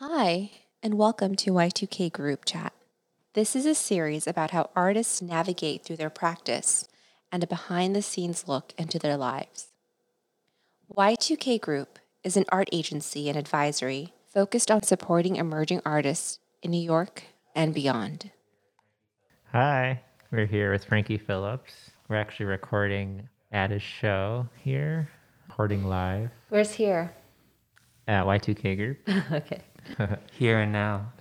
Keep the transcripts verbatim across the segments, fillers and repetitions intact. Hi, and welcome to Y two K Group Chat. This is a series about how artists navigate through their practice and a behind-the-scenes look into their lives. Y two K Group is an art agency and advisory focused on supporting emerging artists in New York and beyond. Hi, we're here with Frankie Phillips. We're actually recording at his show here, recording live. Where's here? At Y two K Group. Okay. Here and now.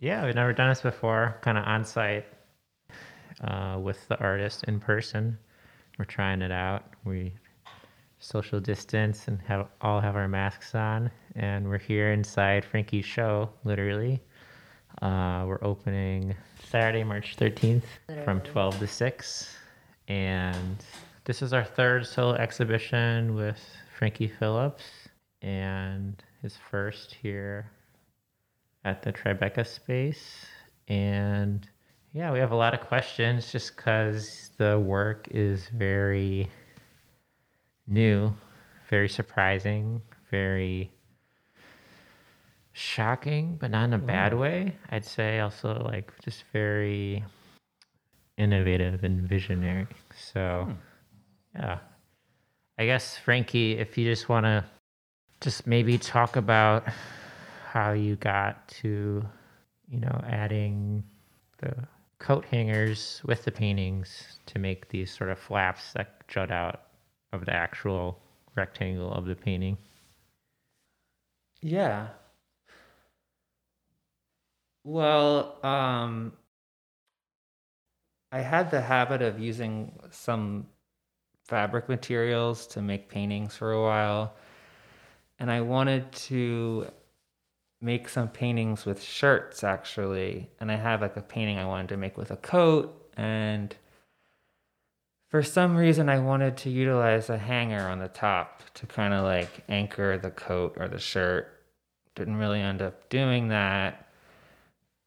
Yeah, we've never done this before, kind of on site uh, with the artist in person. We're trying it out. We social distance and have all have our masks on, and we're here inside Frankie's show, literally. Uh, we're opening Saturday, March thirteenth, literally, from twelve to six. And this is our third solo exhibition with Frankie Phillips, and his first here at the Tribeca space. And yeah, we have a lot of questions just because the work is very new, very surprising, very shocking, but not in a bad way. I'd say also like just very innovative and visionary. So yeah, I guess Frankie, if you just want to just maybe talk about how you got to, you know, adding the coat hangers with the paintings to make these sort of flaps that jut out of the actual rectangle of the painting. Yeah. Well, um, I had the habit of using some fabric materials to make paintings for a while. And I wanted to make some paintings with shirts, actually. And I had like a painting I wanted to make with a coat. And for some reason, I wanted to utilize a hanger on the top to kind of like anchor the coat or the shirt. Didn't really end up doing that.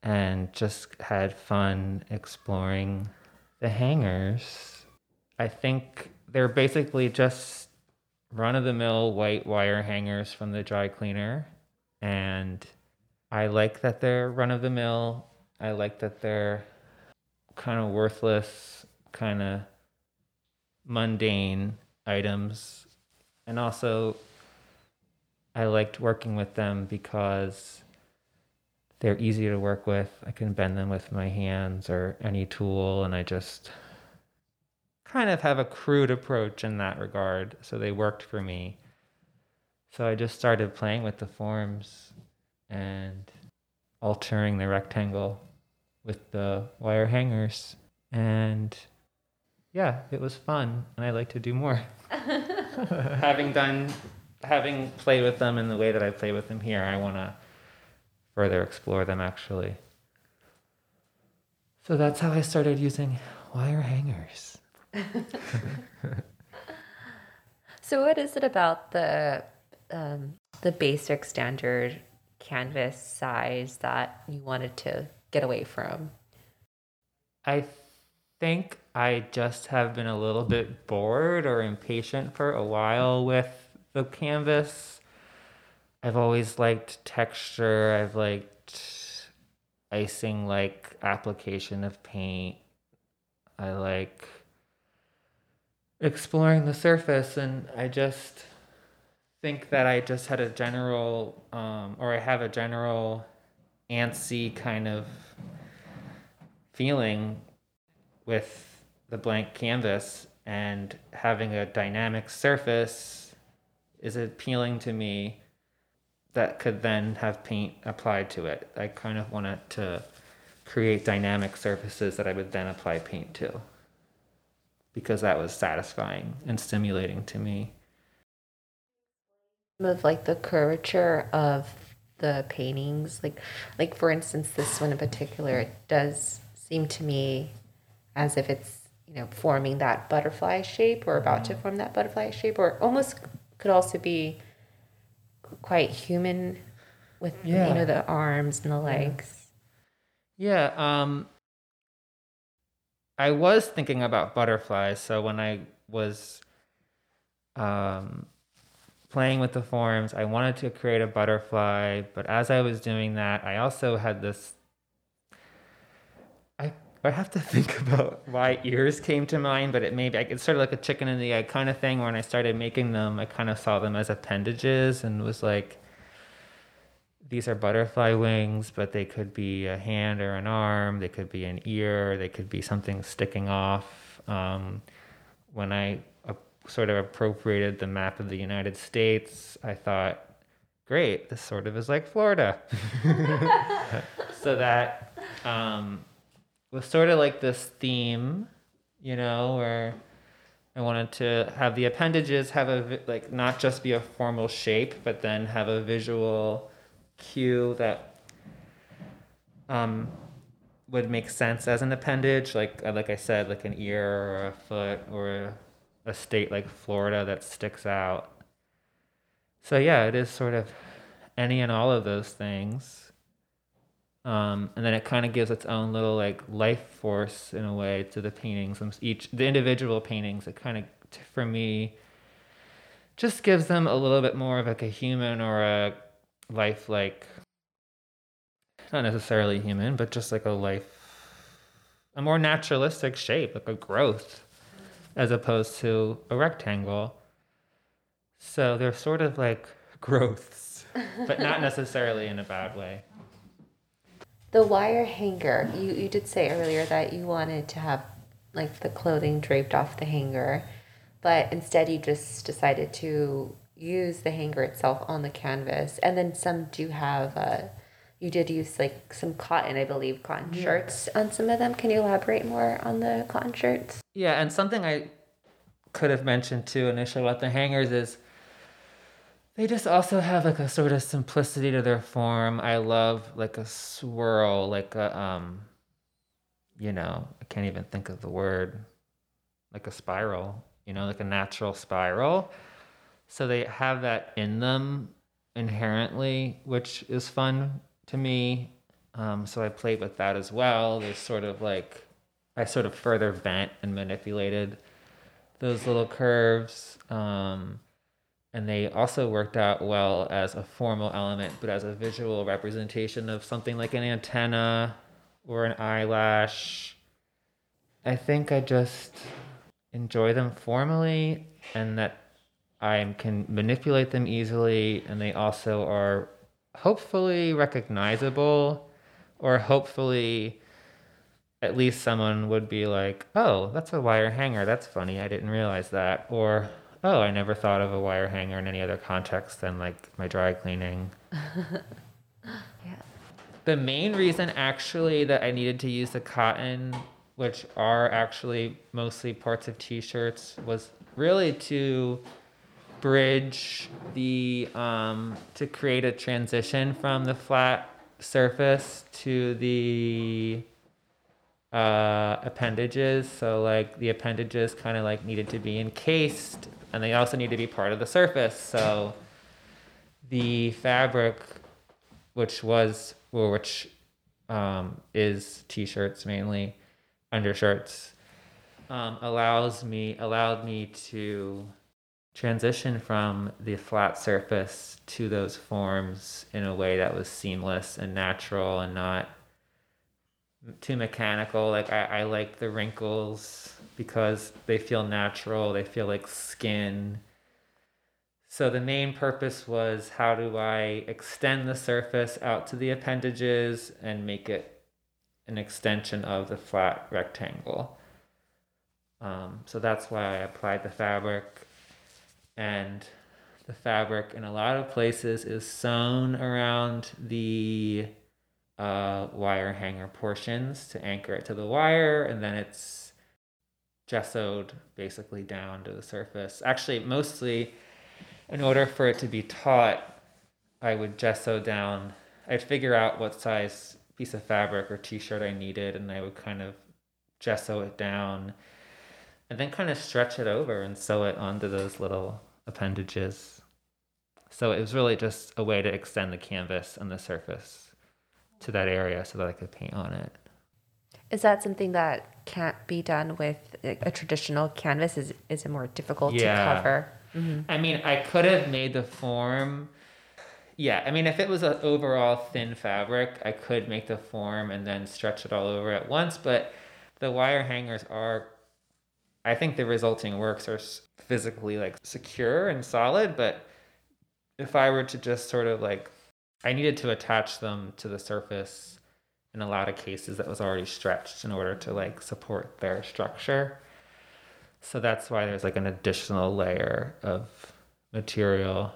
And just had fun exploring the hangers. I think they're basically just run-of-the-mill white wire hangers from the dry cleaner, and I like that they're run-of-the-mill. I like that they're kind of worthless, kind of mundane items, and also I liked working with them because they're easy to work with. I can bend them with my hands or any tool, and I just kind of have a crude approach in that regard, so they worked for me. So I just started playing with the forms and altering the rectangle with the wire hangers, and yeah, it was fun, and I like to do more. having done having played with them in the way that I play with them here, I want to further explore them, actually. So that's how I started using wire hangers. So what is it about the um, the basic standard canvas size that you wanted to get away from? I think I just have been a little bit bored or impatient for a while with the canvas. I've always liked texture. I've liked icing, like application of paint. I like exploring the surface, and I just think that I just had a general um or I have a general antsy kind of feeling with the blank canvas, and having a dynamic surface is appealing to me that could then have paint applied to it. I kind of wanted to create dynamic surfaces that I would then apply paint to, because that was satisfying and stimulating to me. Of like the curvature of the paintings, like like for instance, this one in particular, it does seem to me as if it's, you know, forming that butterfly shape or about to form that butterfly shape, or almost could also be quite human with, yeah, you know, the arms and the legs. Yeah, yeah um... I was thinking about butterflies, so when I was um, playing with the forms. I wanted to create a butterfly, but as I was doing that, I also had this... I I have to think about why ears came to mind, but it maybe it's sort of like a chicken and the egg kind of thing. When I started making them, I kind of saw them as appendages and was like, these are butterfly wings, but they could be a hand or an arm. They could be an ear. They could be something sticking off. Um, when I uh, sort of appropriated the map of the United States, I thought, great, this sort of is like Florida. So that um, was sort of like this theme, you know, where I wanted to have the appendages have a, like, not just be a formal shape, but then have a visual cue that um would make sense as an appendage, like like I said, like an ear or a foot or a state like Florida that sticks out. So yeah, it is sort of any and all of those things. Um, and then it kind of gives its own little like life force in a way to the paintings. Each the individual paintings, it kind of, for me, just gives them a little bit more of like a human or a life, like, not necessarily human, but just like a life, a more naturalistic shape, like a growth, as opposed to a rectangle. So they're sort of like growths, but not necessarily in a bad way. The wire hanger, you, you did say earlier that you wanted to have like the clothing draped off the hanger, but instead you just decided to use the hanger itself on the canvas. And then some do have uh you did use like some cotton, I believe, cotton yeah. shirts on some of them. Can you elaborate more on the cotton shirts? Yeah, and something I could have mentioned too initially about the hangers is they just also have like a sort of simplicity to their form. I love like a swirl, like a um you know, I can't even think of the word, like a spiral, you know, like a natural spiral. So they have that in them inherently, which is fun to me. Um, so I played with that as well. There's sort of like, I sort of further bent and manipulated those little curves. Um, and they also worked out well as a formal element, but as a visual representation of something like an antenna or an eyelash. I think I just enjoy them formally, and that I can manipulate them easily, and they also are hopefully recognizable, or hopefully at least someone would be like, oh, that's a wire hanger. That's funny. I didn't realize that. Or, oh, I never thought of a wire hanger in any other context than like my dry cleaning. Yeah. The main reason actually that I needed to use the cotton, which are actually mostly parts of t-shirts, was really to bridge the, um, to create a transition from the flat surface to the uh, appendages. So like the appendages kind of like needed to be encased, and they also need to be part of the surface. So the fabric, which was, well, which um, is t-shirts mainly, undershirts, um, allows me, allowed me to transition from the flat surface to those forms in a way that was seamless and natural and not too mechanical. Like I, I like the wrinkles because they feel natural. They feel like skin. So the main purpose was, how do I extend the surface out to the appendages and make it an extension of the flat rectangle? Um, so that's why I applied the fabric. And the fabric in a lot of places is sewn around the uh, wire hanger portions to anchor it to the wire, and then it's gessoed basically down to the surface. Actually, mostly in order for it to be taut, I would gesso down. I'd figure out what size piece of fabric or t-shirt I needed, and I would kind of gesso it down and then kind of stretch it over and sew it onto those little appendages. So it was really just a way to extend the canvas and the surface to that area so that I could paint on it. Is that something that can't be done with a traditional canvas? Is, is it more difficult yeah. to cover? Mm-hmm. I mean, I could have made the form. Yeah, I mean, if it was an overall thin fabric, I could make the form and then stretch it all over at once. But the wire hangers are, I think the resulting works are physically like secure and solid. But if I were to just sort of like, I needed to attach them to the surface in a lot of cases that was already stretched in order to like support their structure. So that's why there's like an additional layer of material.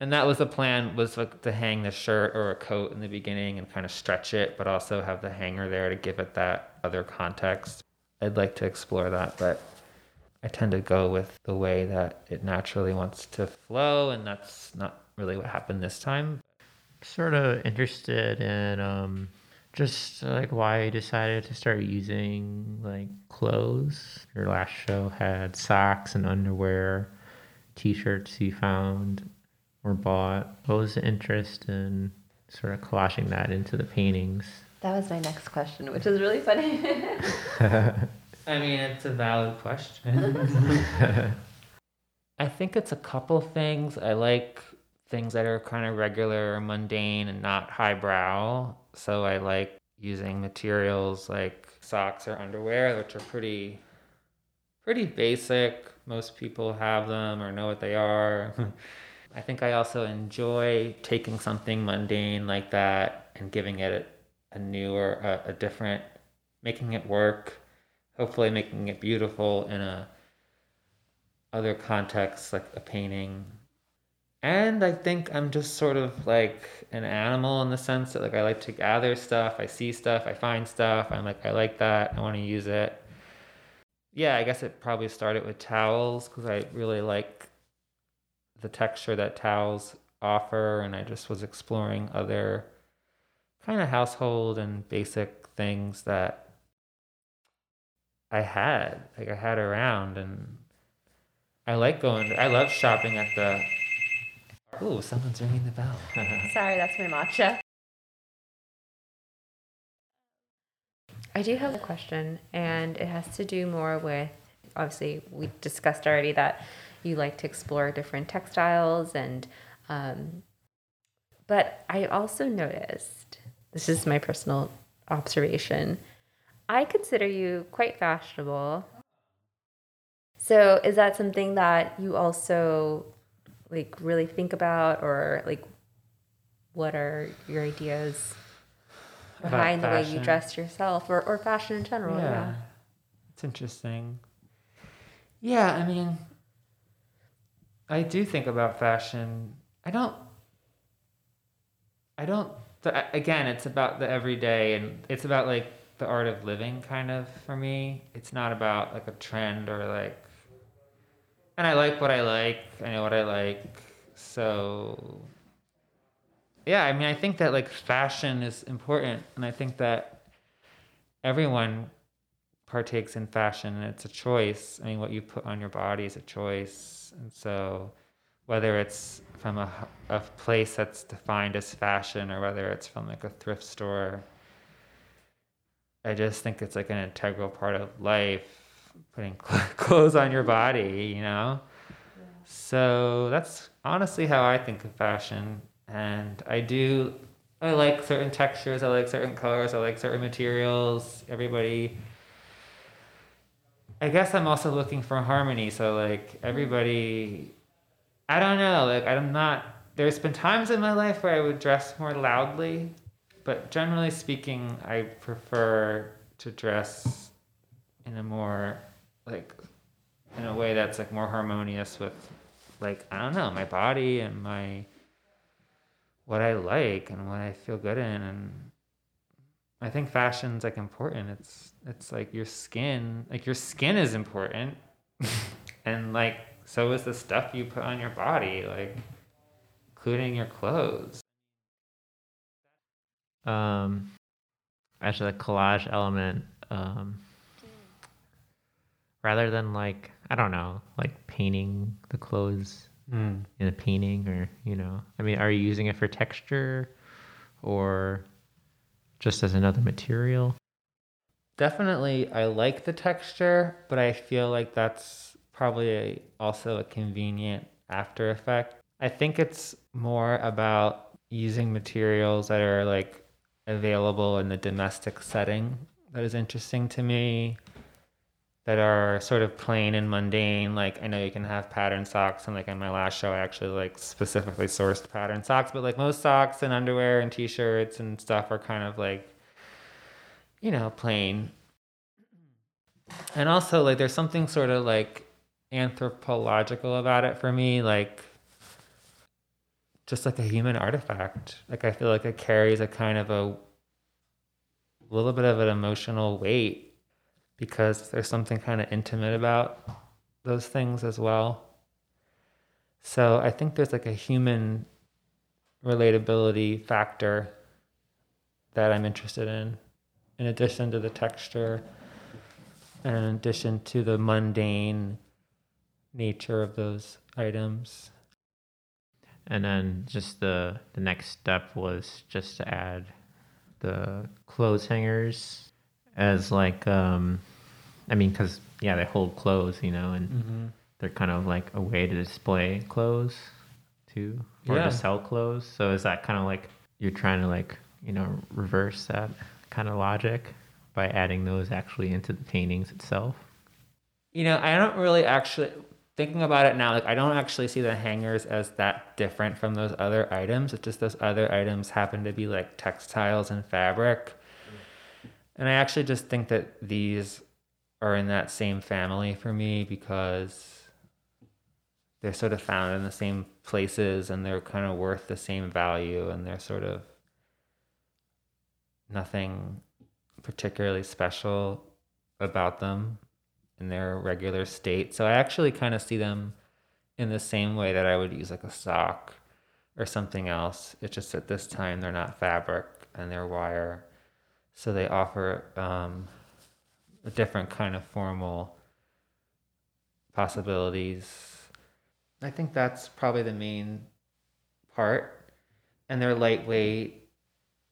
And that was the plan, was like to hang the shirt or a coat in the beginning and kind of stretch it, but also have the hanger there to give it that other context. I'd like to explore that, but I tend to go with the way that it naturally wants to flow, and that's not really what happened this time. Sort of interested in um, just like why you decided to start using like clothes. Your last show had socks and underwear, t-shirts you found or bought. What was the interest in sort of collaging that into the paintings? That was my next question, which is really funny. I mean, it's a valid question. I think it's a couple things. I like things that are kind of regular or mundane and not highbrow. So I like using materials like socks or underwear, which are pretty, pretty basic. Most people have them or know what they are. I think I also enjoy taking something mundane like that and giving it a newer, a, a different, making it work, hopefully making it beautiful in a other context, like a painting. And I think I'm just sort of like an animal in the sense that like I like to gather stuff, I see stuff, I find stuff, I'm like, I like that, I want to use it. Yeah, I guess it probably started with towels because I really like the texture that towels offer, and I just was exploring other kind of household and basic things that I had, like I had around. And I like going, I love shopping at the, ooh, someone's ringing the bell. Sorry, that's my matcha. I do have a question, and it has to do more with, obviously we discussed already that you like to explore different textiles, and um, but I also noticed, this is my personal observation, I consider you quite fashionable. So is that something that you also like really think about, or like what are your ideas behind the way you dress yourself, or, or fashion in general? Yeah. yeah. It's interesting. Yeah, I mean, I do think about fashion. I don't, I don't, again, it's about the everyday, and it's about like the art of living kind of for me. It's not about like a trend or like, and I like what I like, I know what I like. So yeah, I mean, I think that like fashion is important, and I think that everyone partakes in fashion, and it's a choice. I mean, what you put on your body is a choice. And so whether it's from a, a place that's defined as fashion, or whether it's from like a thrift store, I just think it's like an integral part of life, putting clothes on your body, you know? Yeah. So that's honestly how I think of fashion. And I do, I like certain textures, I like certain colors, I like certain materials, everybody. I guess I'm also looking for harmony. So like everybody, I don't know, like I'm not, there's been times in my life where I would dress more loudly, but generally speaking, I prefer to dress in a more like, in a way that's like more harmonious with like, I don't know, my body and my, what I like and what I feel good in. And I think fashion's like important. It's it's like your skin, like your skin is important, and like so is the stuff you put on your body, like including your clothes. Um, actually, the collage element, um, rather than like I don't know, like painting the clothes mm. in a painting, or you know, I mean, are you using it for texture, or just as another material? Definitely, I like the texture, but I feel like that's probably a, also a convenient after effect. I think it's more about using materials that are like available in the domestic setting that is interesting to me, that are sort of plain and mundane. Like, I know you can have pattern socks, and like in my last show I actually like specifically sourced pattern socks, but like most socks and underwear and t-shirts and stuff are kind of like, you know, plain. And also like there's something sort of like anthropological about it for me, like just like a human artifact. Like I feel like it carries a kind of a little bit of an emotional weight, because there's something kind of intimate about those things as well. So I think there's like a human relatability factor that I'm interested in, in addition to the texture and in addition to the mundane nature of those items. And then just the, the next step was just to add the clothes hangers as like, um, I mean, because, yeah, they hold clothes, you know, and mm-hmm. they're kind of like a way to display clothes too, or yeah. to sell clothes. So is that kind of like, you're trying to like, you know, reverse that kind of logic by adding those actually into the paintings itself? You know, I don't really actually, thinking about it now, like I don't actually see the hangers as that different from those other items. It's just those other items happen to be like textiles and fabric. And I actually just think that these are in that same family for me, because they're sort of found in the same places and they're kind of worth the same value, and they're sort of nothing particularly special about them in their regular state. So I actually kind of see them in the same way that I would use like a sock or something else. It's just that this time they're not fabric and they're wire. So they offer um, a different kind of formal possibilities. I think that's probably the main part. And they're lightweight,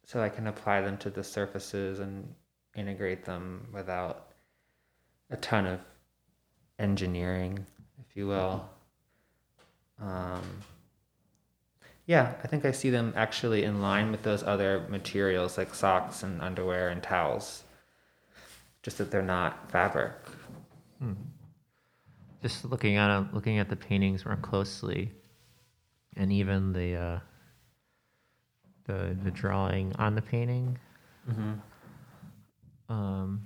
so I can apply them to the surfaces and integrate them without a ton of engineering, if you will. Um, Yeah, I think I see them actually in line with those other materials like socks and underwear and towels, just that they're not fabric. Hmm. Just looking at uh, looking at the paintings more closely, and even the uh, the the drawing on the painting, mm-hmm. um,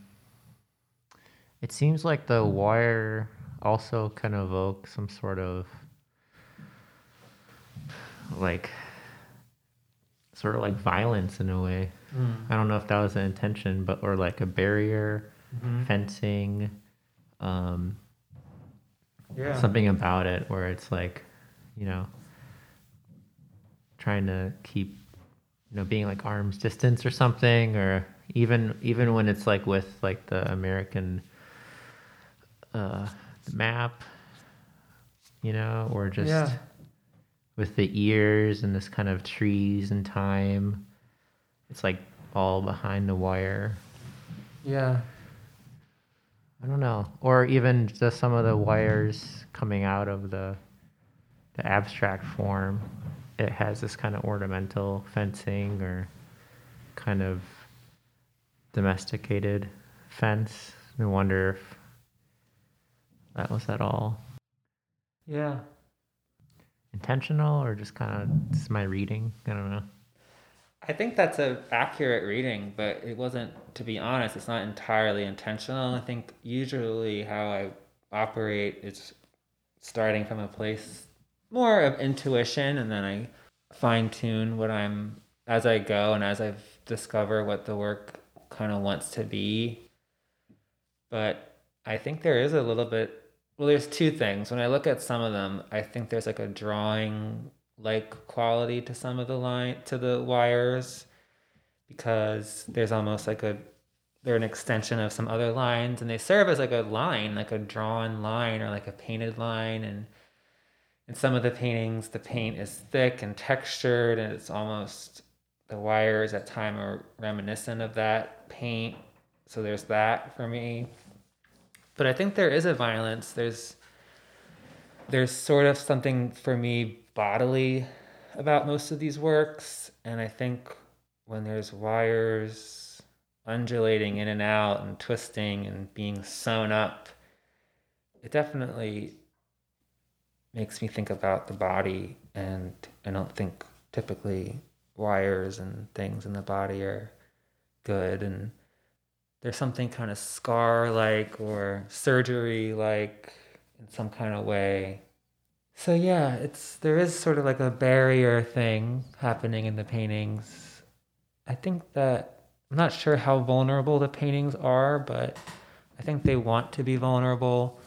it seems like the wire also kind of evokes some sort of, like, sort of like violence in a way. Mm. I don't know if that was the intention, but or like a barrier, mm-hmm. fencing, um, yeah, something about it where it's like, you know, trying to keep, you know, being like arm's distance or something, or even even when it's like with like the American uh, map, you know, or just. Yeah. With the ears and this kind of trees and time. It's like all behind the wire. Yeah. I don't know. Or even just some of the wires coming out of the the abstract form. It has this kind of ornamental fencing or kind of domesticated fence. I wonder if that was at all. Yeah. Intentional, or just kind of this is my reading? I don't know. I think that's an accurate reading, but it wasn't, to be honest, it's not entirely intentional. I think usually how I operate is starting from a place more of intuition, and then I fine-tune what I'm, as I go and as I discover what the work kind of wants to be. But I think there is a little bit. Well, there's two things. When I look at some of them, I think there's like a drawing-like quality to some of the line, to the wires, because there's almost like a, they're an extension of some other lines, and they serve as like a line, like a drawn line or like a painted line. And in some of the paintings, the paint is thick and textured, and it's almost, the wires at time are reminiscent of that paint. So there's that for me. But I think there is a violence. There's there's sort of something for me bodily about most of these works. And I think when there's wires undulating in and out and twisting and being sewn up, it definitely makes me think about the body. And I don't think typically wires and things in the body are good. And there's something kind of scar-like or surgery-like in some kind of way. So yeah, it's there is sort of like a barrier thing happening in the paintings. I think that, I'm not sure how vulnerable the paintings are, but I think they want to be vulnerable.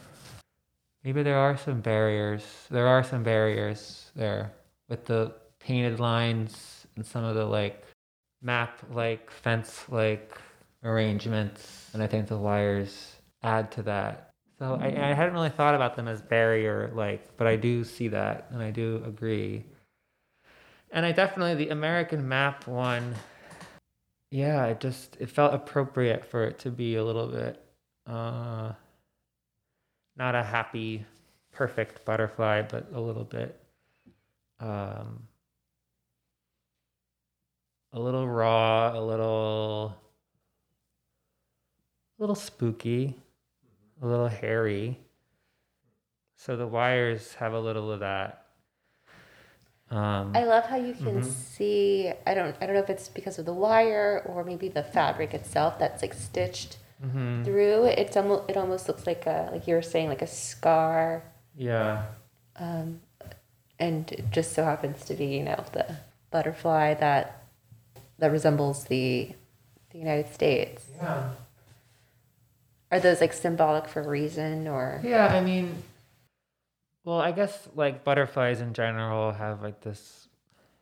Maybe there are some barriers. There are some barriers there with the painted lines and some of the like map-like, fence-like arrangements. And I think the wires add to that. So I, I hadn't really thought about them as barrier-like, but I do see that, and I do agree. And I definitely, the American map one, yeah, it just, it felt appropriate for it to be a little bit, uh, not a happy, perfect butterfly, but a little bit, um, a little raw, a little, a little spooky. A little hairy. So the wires have a little of that. Um, I love how you can mm-hmm. see, I don't I don't know if it's because of the wire or maybe the fabric itself that's like stitched mm-hmm. through. It's almost it almost looks like a, like you were saying, like a scar. Yeah. Um, and it just so happens to be, you know, the butterfly that that resembles the the United States. Yeah. Are those like symbolic for reason or? Yeah, I mean, well, I guess like butterflies in general have like this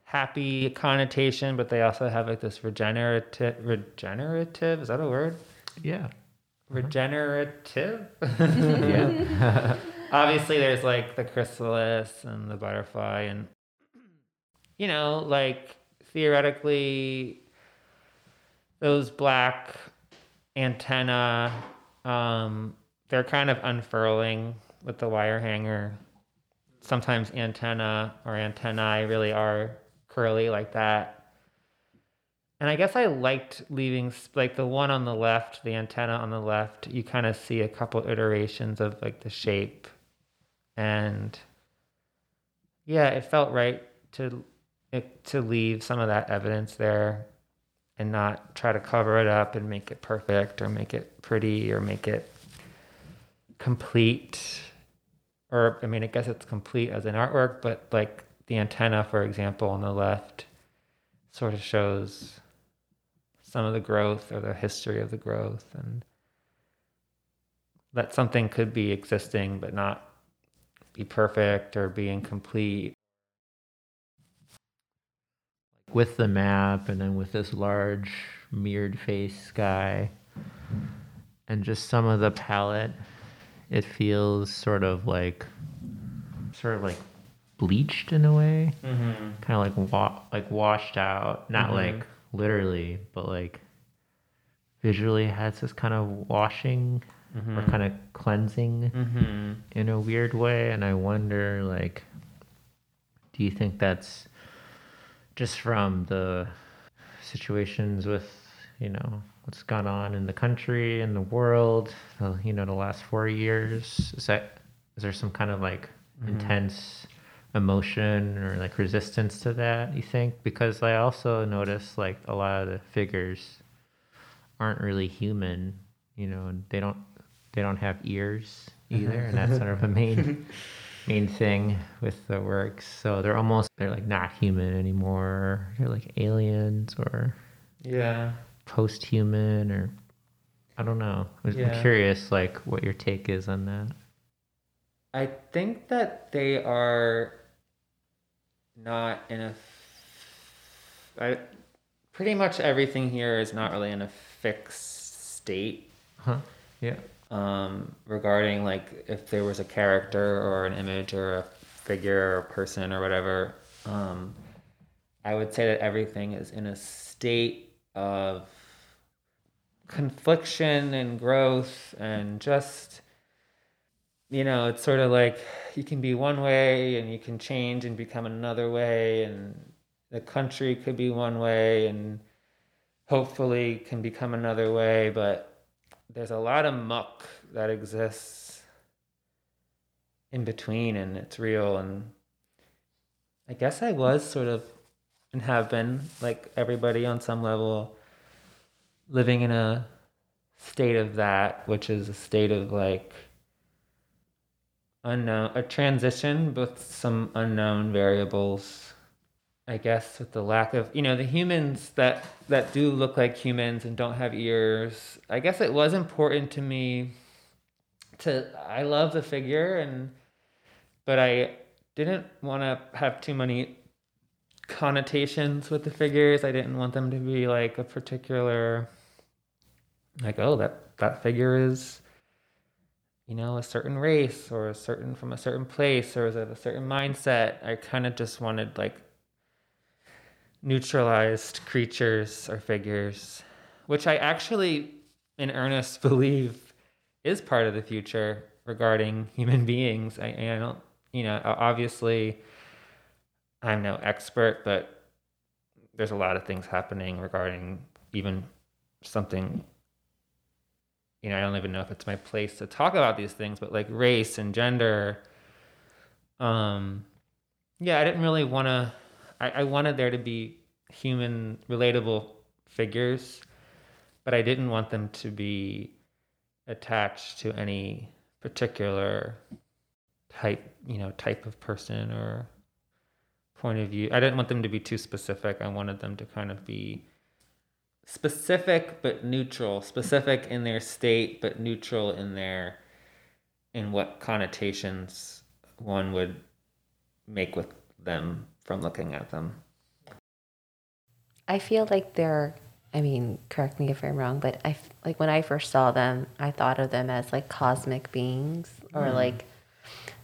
happy connotation, but they also have like this regenerative, regenerative, is that a word? Yeah. Regenerative? Yeah. Obviously there's like the chrysalis and the butterfly and, you know, like theoretically those black antennae, Um, they're kind of unfurling with the wire hanger. Sometimes antenna or antennae really are curly like that. And I guess I liked leaving, like the one on the left, the antenna on the left, you kind of see a couple iterations of like the shape. And yeah, it felt right to to leave some of that evidence there. And not try to cover it up and make it perfect or make it pretty or make it complete. Or, I mean, I guess it's complete as an artwork, but like the antenna, for example, on the left sort of shows some of the growth or the history of the growth and that something could be existing but not be perfect or be incomplete. With the map and then with this large mirrored face sky and just some of the palette, it feels sort of like sort of like bleached in a way, mm-hmm. kind of like wa- like washed out, not mm-hmm. like literally, but like visually has this kind of washing mm-hmm. or kind of cleansing mm-hmm. in a weird way. And I wonder, like, do you think that's just from the situations with, you know, what's gone on in the country and the world, uh, you know, the last four years, is that, is there some kind of like mm-hmm. intense emotion or like resistance to that, you think? Because I also notice like a lot of the figures aren't really human, you know, and they don't, they don't have ears either. And that's sort of a main main thing with the works, so they're almost they're like not human anymore, they're like aliens or yeah post-human or I don't know. I'm yeah. curious like what your take is on that. I think that they are not in a I, pretty much everything here is not really in a fixed state. Huh. Yeah. Um, regarding like if there was a character or an image or a figure or a person or whatever, um, I would say that everything is in a state of confliction and growth and just you know, it's sort of like you can be one way and you can change and become another way, and the country could be one way and hopefully can become another way, but there's a lot of muck that exists in between, and it's real. And I guess I was sort of, and have been, like everybody on some level, living in a state of that, which is a state of like unknown, a transition with some unknown variables, I guess, with the lack of, you know, the humans that, that do look like humans and don't have ears. I guess it was important to me to, I love the figure, and, but I didn't want to have too many connotations with the figures. I didn't want them to be like a particular, like, oh, that, that figure is, you know, a certain race or a certain, from a certain place, or is it a certain mindset. I kind of just wanted like neutralized creatures or figures, which I actually in earnest believe is part of the future regarding human beings. I, I don't, you know, obviously I'm no expert, but there's a lot of things happening regarding even something, you know, I don't even know if it's my place to talk about these things, but like race and gender. Um, yeah, I didn't really want to, I, I wanted there to be human relatable figures, but I didn't want them to be attached to any particular type, you know, type of person or point of view. I didn't want them to be too specific. I wanted them to kind of be specific but neutral, specific in their state but neutral in their, in what connotations one would make with them from looking at them. I feel like they're, I mean, correct me if I'm wrong, but I, like when I first saw them, I thought of them as like cosmic beings, or mm. like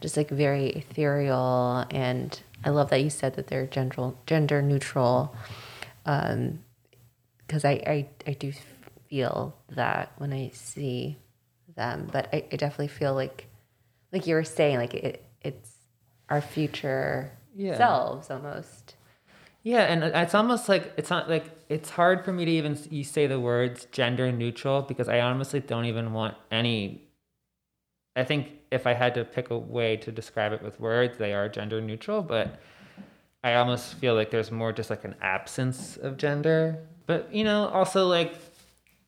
just like very ethereal, and I love that you said that they're gender, gender neutral, because um, I, I, I do feel that when I see them. But I, I definitely feel like, like you were saying, like it, it's our future yeah. selves almost. Yeah, and it's almost like, it's not like, it's hard for me to even you say the words gender neutral, because I honestly don't even want any. I think if I had to pick a way to describe it with words, they are gender neutral, but I almost feel like there's more just like an absence of gender. But, you know, also like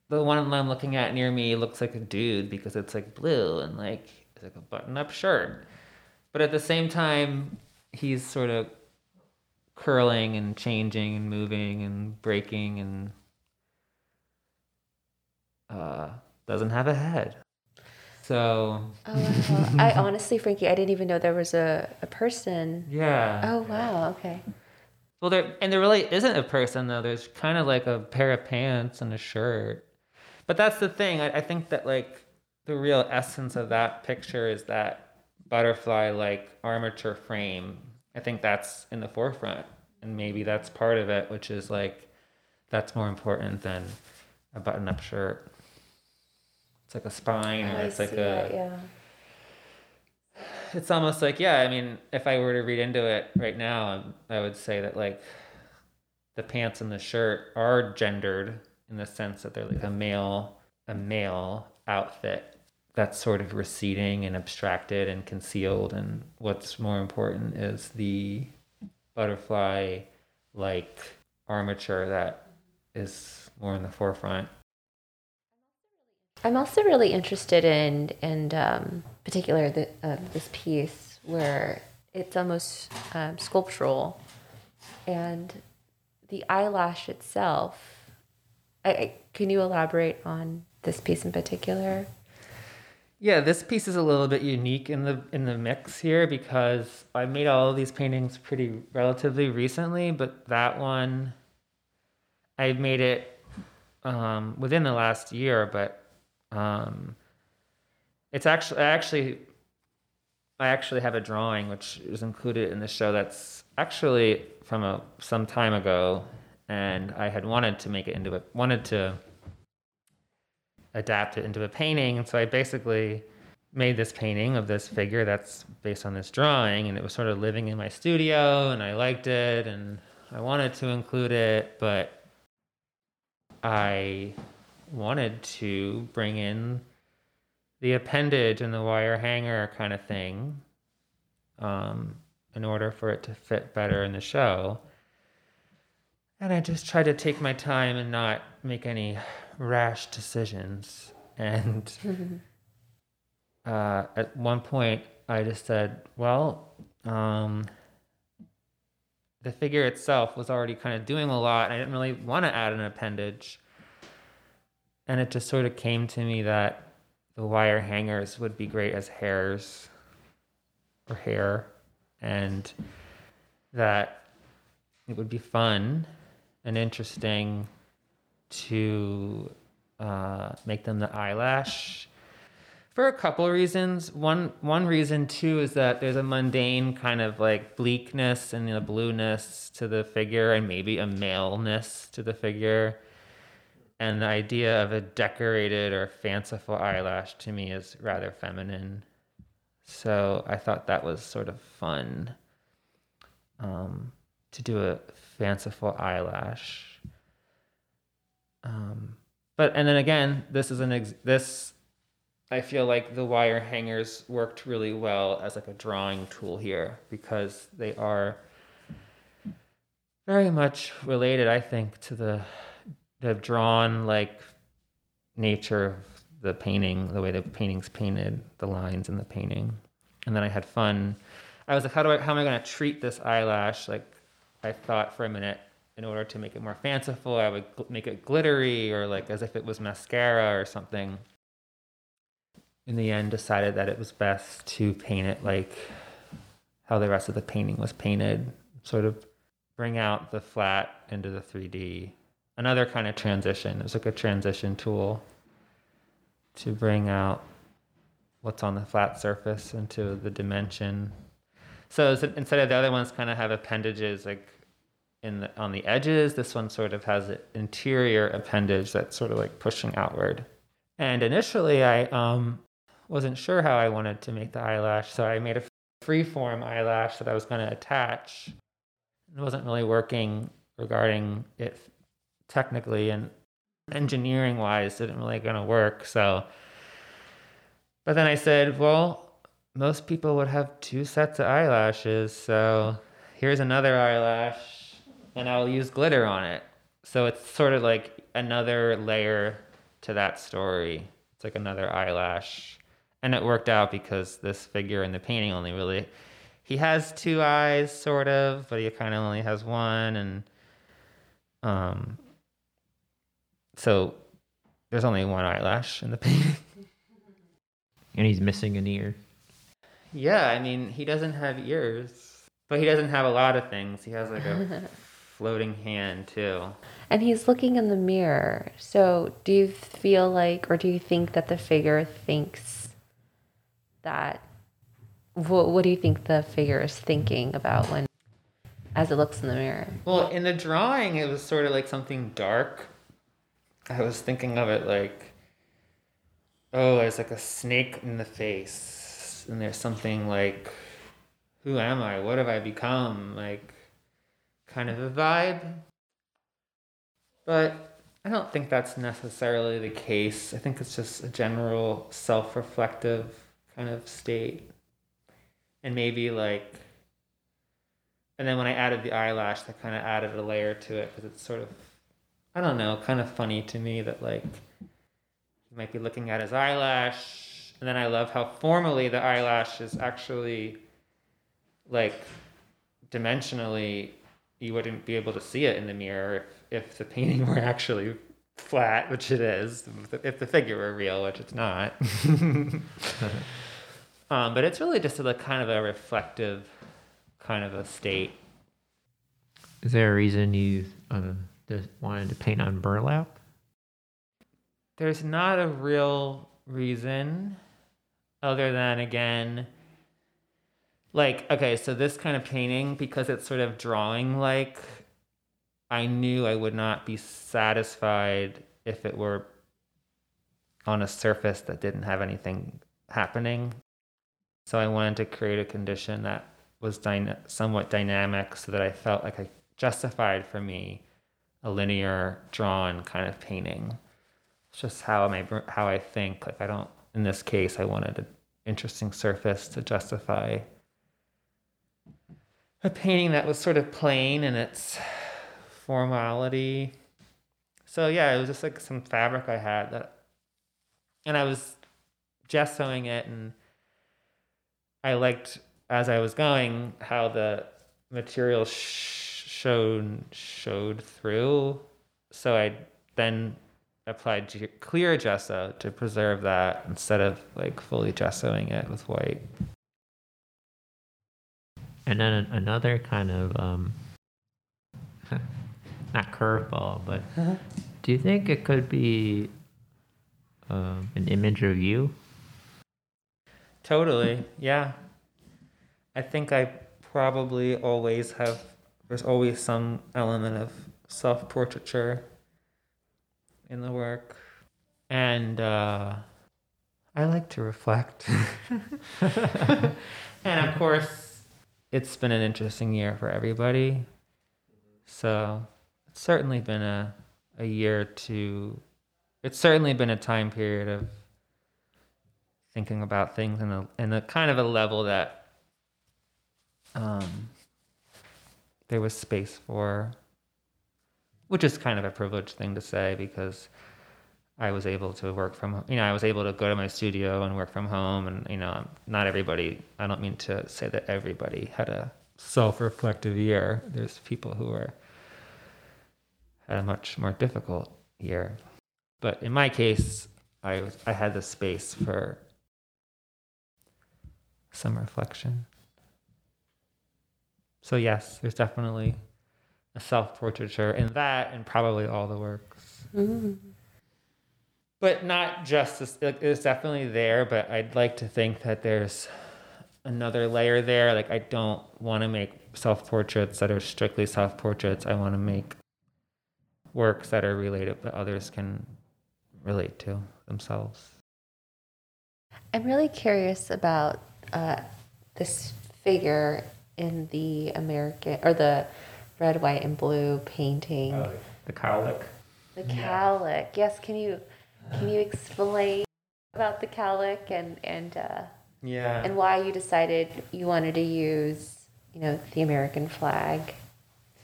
the one I'm looking at near me looks like a dude because it's like blue and like it's like a button-up shirt. But at the same time, he's sort of curling and changing and moving and breaking and uh, doesn't have a head. So oh, wow. I honestly, Frankie, I didn't even know there was a, a person. Yeah. Oh, wow. Okay. Well, there, and there really isn't a person, though. There's kind of like a pair of pants and a shirt. But that's the thing. I, I think that like the real essence of that picture is that butterfly like armature frame. I think that's in the forefront. And maybe that's part of it, which is like that's more important than a button up shirt. It's like a spine, or it's I like a, that, yeah. It's almost like, yeah, I mean, if I were to read into it right now, I would say that like the pants and the shirt are gendered in the sense that they're like a male, a male outfit that's sort of receding and abstracted and concealed. And what's more important is the butterfly like armature that is more in the forefront. I'm also really interested in, in um, particular, the, uh, this piece where it's almost um, sculptural, and the eyelash itself. I, I, can you elaborate on this piece in particular? Yeah, this piece is a little bit unique in the in the mix here because I made all of these paintings pretty relatively recently, but that one I made it um, within the last year, but. Um, it's actually, I actually, I actually have a drawing which is included in the show that's actually from a, some time ago, and I had wanted to make it into a, wanted to adapt it into a painting. And so I basically made this painting of this figure that's based on this drawing, and it was sort of living in my studio, and I liked it, and I wanted to include it, but I wanted to bring in the appendage and the wire hanger kind of thing um, in order for it to fit better in the show. And I just tried to take my time and not make any rash decisions. And uh, at one point, I just said, well, um, the figure itself was already kind of doing a lot. And I didn't really want to add an appendage. And it just sort of came to me that the wire hangers would be great as hairs or hair, and that it would be fun and interesting to uh, make them the eyelash for a couple of reasons. One one reason too is that there's a mundane kind of like bleakness and a blueness to the figure, and maybe a maleness to the figure. And the idea of a decorated or fanciful eyelash to me is rather feminine. So I thought that was sort of fun um, to do a fanciful eyelash. Um, but, and then again, this is an, ex- this, I feel like the wire hangers worked really well as like a drawing tool here, because they are very much related, I think, to the, the drawn like nature of the painting, the way the painting's painted, the lines in the painting. And then I had fun. I was like, how do I, how am I going to treat this eyelash? Like, I thought for a minute, in order to make it more fanciful, I would gl- make it glittery, or like as if it was mascara or something. In the end, decided that it was best to paint it like how the rest of the painting was painted, sort of bring out the flat into the three D. Another kind of transition. It was like a transition tool to bring out what's on the flat surface into the dimension. So instead of the other ones kind of have appendages like in the, on the edges, this one sort of has an interior appendage that's sort of like pushing outward. And initially I um, wasn't sure how I wanted to make the eyelash, so I made a freeform eyelash that I was going to attach. It wasn't really working regarding it technically, and engineering wise didn't really gonna work. So, but then I said, well, most people would have two sets of eyelashes, so here's another eyelash and I'll use glitter on it. So it's sort of like another layer to that story. It's like another eyelash. And it worked out because this figure in the painting only really, he has two eyes sort of, but he kind of only has one. And um so there's only one eyelash in the painting. And he's missing an ear. Yeah, I mean, he doesn't have ears, but he doesn't have a lot of things. He has like a floating hand too. And he's looking in the mirror. So do you feel like, or do you think that the figure thinks that, what, what do you think the figure is thinking about when, as it looks in the mirror? Well, in the drawing, it was sort of like something dark. I was thinking of it like, oh, there's like a snake in the face, and there's something like, who am I? What have I become? Like, kind of a vibe. But I don't think that's necessarily the case. I think it's just a general self-reflective kind of state. And maybe like, and then when I added the eyelash, that kind of added a layer to it, because it's sort of, I don't know, kind of funny to me that like he might be looking at his eyelash. And then I love how formally the eyelash is actually like dimensionally, you wouldn't be able to see it in the mirror if, if the painting were actually flat, which it is, if the figure were real, which it's not. um, but it's really just a kind of a reflective kind of a state. Is there a reason you uh... wanted to paint on burlap? There's not a real reason other than, again, like, okay, so this kind of painting, because it's sort of drawing like, I knew I would not be satisfied if it were on a surface that didn't have anything happening. So I wanted to create a condition that was dyna- somewhat dynamic so that I felt like I justified for me a linear drawn kind of painting. It's just how my how I think. Like I don't, in this case, I wanted an interesting surface to justify a painting that was sort of plain in its formality. So yeah, it was just like some fabric I had that, and I was gessoing it, and I liked as I was going how the material sh- showed showed through. So I then applied ge- clear gesso to preserve that instead of like fully gessoing it with white. And then another kind of um, not curveball, but uh-huh. Do you think it could be um, an image of you? Totally, yeah. I think I probably always have, there's always some element of self-portraiture in the work. And uh, I like to reflect. And of course, it's been an interesting year for everybody. So it's certainly been a, a year to, it's certainly been a time period of thinking about things in a, in a kind of a level that um, there was space for, which is kind of a privileged thing to say because I was able to work from, you know, I was able to go to my studio and work from home, and, you know, not everybody, I don't mean to say that everybody had a self-reflective year. There's people who were, had a much more difficult year. But in my case, I I had the space for some reflection. So yes, there's definitely a self-portraiture in that, and probably all the works. Mm-hmm. But not just this, like, it's definitely there, but I'd like to think that there's another layer there. Like, I don't want to make self-portraits that are strictly self-portraits. I want to make works that are related, that others can relate to themselves. I'm really curious about uh, this figure in the American, or the red, white, and blue painting. Oh, the cowlick. The cowlick. Yeah. Yes, can you can you explain about the cowlick and and uh, yeah, and why you decided you wanted to use, you know, the American flag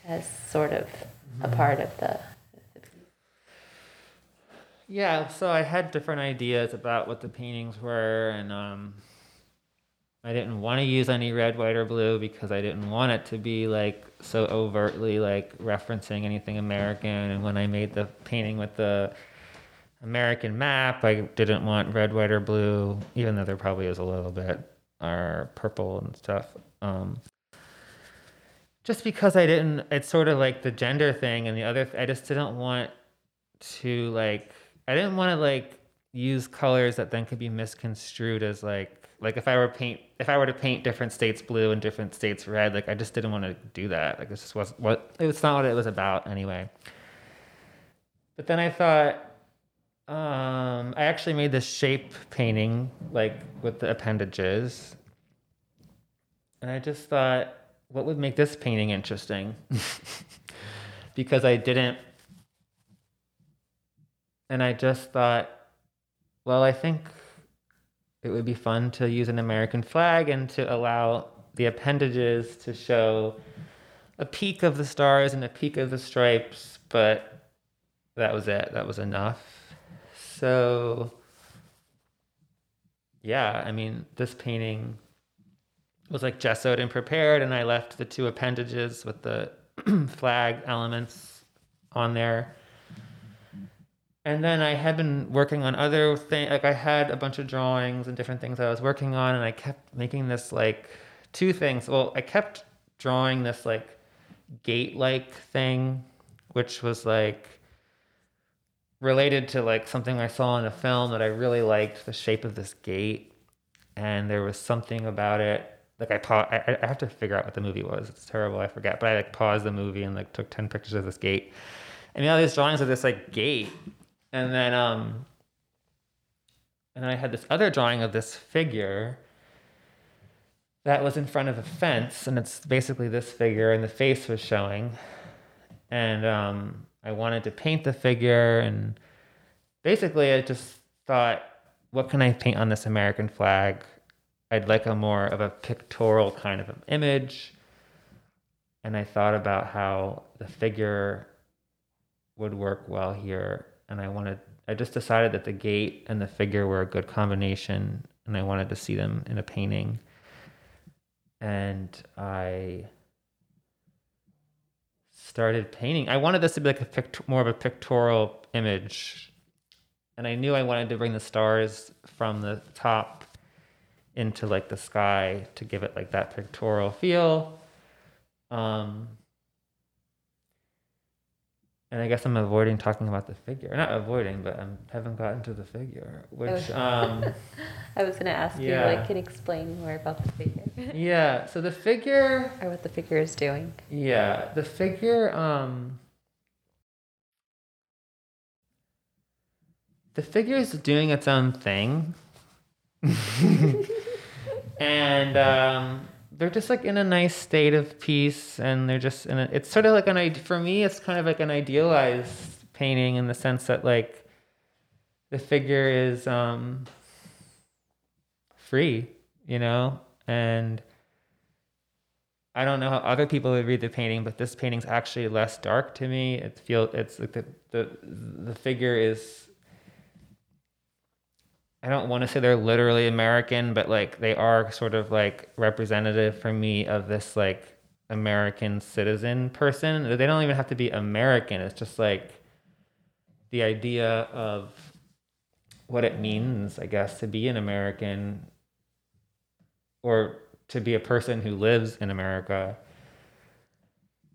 as sort of a part of the. Yeah, so I had different ideas about what the paintings were, and um, I didn't want to use any red, white, or blue because I didn't want it to be like so overtly like referencing anything American. And when I made the painting with the American map, I didn't want red, white, or blue, even though there probably is a little bit, or purple and stuff. Um, just because I didn't, it's sort of like the gender thing and the other, I just didn't want to like, I didn't want to like use colors that then could be misconstrued as like like if I were paint if I were to paint different states blue and different states red, like I just didn't want to do that. Like this just wasn't what it's not what it was about anyway. But then I thought, um, I actually made this shape painting like with the appendages, and I just thought, what would make this painting interesting? Because I didn't. And I just thought, well, I think it would be fun to use an American flag and to allow the appendages to show a peak of the stars and a peak of the stripes, but that was it. That was enough. So, yeah, I mean, this painting was like gessoed and prepared, and I left the two appendages with the flag elements on there. And then I had been working on other things. Like I had a bunch of drawings and different things I was working on, and I kept making this like two things. Well, I kept drawing this like gate-like thing, which was like related to like something I saw in a film that I really liked, the shape of this gate. And there was something about it. Like I paused, I, I have to figure out what the movie was. It's terrible, I forget. But I like paused the movie and like took ten pictures of this gate. And you know, these drawings of this like gate. And then um, And then I had this other drawing of this figure that was in front of a fence, and it's basically this figure, and the face was showing. And um, I wanted to paint the figure, and basically I just thought, what can I paint on this American flag? I'd like a more of a pictorial kind of an image. And I thought about how the figure would work well here. And I wanted, I just decided that the gate and the figure were a good combination, and I wanted to see them in a painting. And I started painting. I wanted this to be like a pict- more of a pictorial image. And I knew I wanted to bring the stars from the top into like the sky to give it like that pictorial feel. Um, and I guess I'm avoiding talking about the figure. Not avoiding, but I haven't gotten to the figure, which... Um, I was going to ask yeah. you, like, can you explain more about the figure? Yeah, so the figure... Or what the figure is doing. Yeah, the figure... Um, the figure is doing its own thing. and... Um, They're just like in a nice state of peace, and they're just in a, it's sort of like an idea for me. It's kind of like an idealized painting in the sense that like the figure is um, free, you know. And I don't know how other people would read the painting, but this painting's actually less dark to me. It feels it's like the the the figure is. I don't want to say they're literally American, but like they are sort of like representative for me of this like American citizen person. They don't even have to be American. It's just like the idea of what it means, I guess, to be an American or to be a person who lives in America.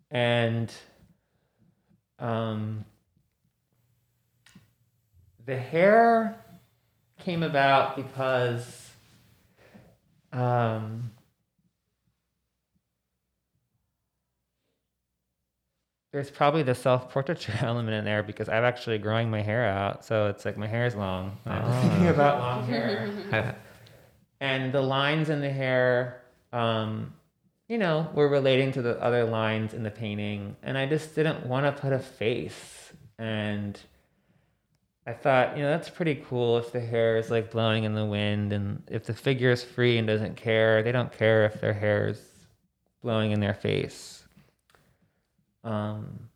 And um, the hair came about because um, there's probably the self-portraiture element in there because I'm actually growing my hair out, so it's like my hair is long. Oh. I'm thinking about long hair. And the lines in the hair, um, you know, were relating to the other lines in the painting, and I just didn't want to put a face. And I thought, you know, that's pretty cool if the hair is like blowing in the wind, and if the figure is free and doesn't care, they don't care if their hair is blowing in their face. Um,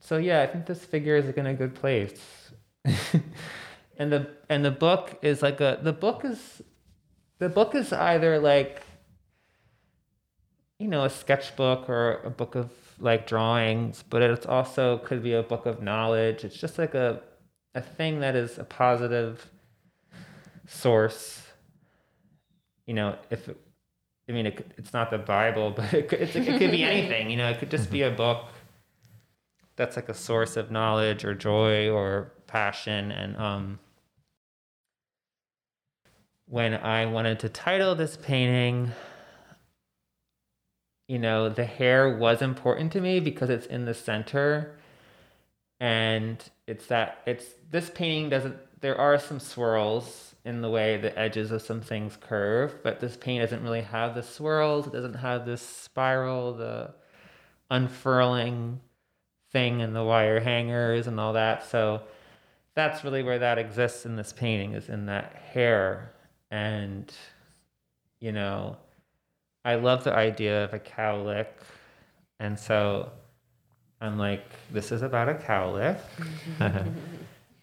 so yeah, I think this figure is like in a good place. and the and the book is like a the book is the book is either like, you know, a sketchbook or a book of like drawings, but it's also could be a book of knowledge. It's just like a a thing that is a positive source, you know. If it, I mean, it could, it's not the Bible, but it could, it's, it could be anything, you know. It could just be a book that's like a source of knowledge or joy or passion. And um, when I wanted to title this painting, you know, the hair was important to me because it's in the center. And it's that it's this painting doesn't, there are some swirls in the way the edges of some things curve, but this painting doesn't really have the swirls. It doesn't have this spiral, the unfurling thing and the wire hangers and all that. So that's really where that exists in this painting, is in that hair. And, you know, I love the idea of a cowlick. And so I'm like, this is about a cowlick.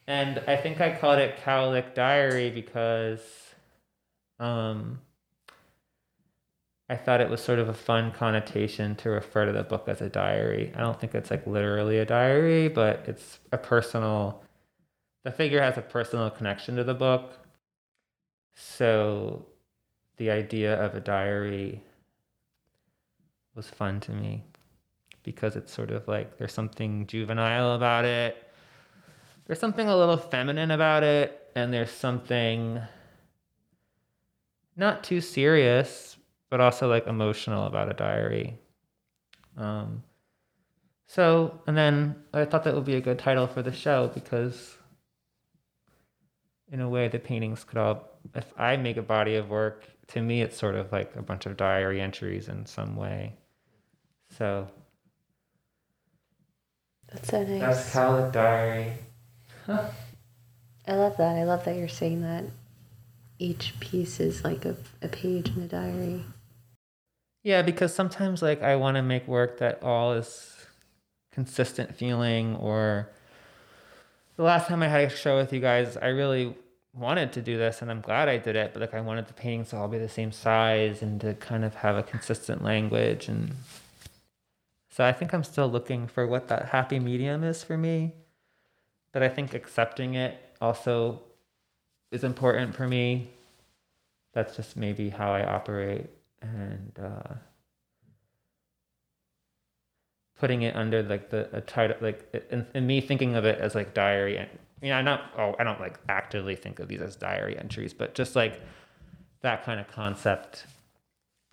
And I think I called it Cowlick Diary because um, I thought it was sort of a fun connotation to refer to the book as a diary. I don't think it's like literally a diary, but it's a personal, the figure has a personal connection to the book. So the idea of a diary was fun to me, because it's sort of like there's something juvenile about it. There's something a little feminine about it, and there's something not too serious, but also like emotional about a diary. Um, so, and then I thought that would be a good title for the show because in a way that paintings could all, if I make a body of work, to me it's sort of like a bunch of diary entries in some way. So that's so nice. That's how the diary. Huh. I love that. I love that you're saying that each piece is like a, a page in a diary. Yeah, because sometimes like I want to make work that all is consistent feeling. Or the last time I had a show with you guys, I really wanted to do this, and I'm glad I did it, but like I wanted the paintings to all be the same size and to kind of have a consistent language. And so I think I'm still looking for what that happy medium is for me. But I think accepting it also is important for me. That's just maybe how I operate. And uh, putting it under like the a title, like, and, and me thinking of it as like diary. And you know, I'm not, oh, I don't like actively think of these as diary entries, but just like that kind of concept,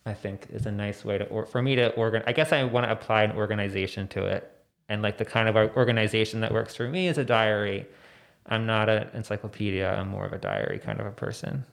I think, is a nice way to, or for me to organ. I guess I want to apply an organization to it, and like the kind of organization that works for me is a diary. I'm not an encyclopedia. I'm more of a diary kind of a person.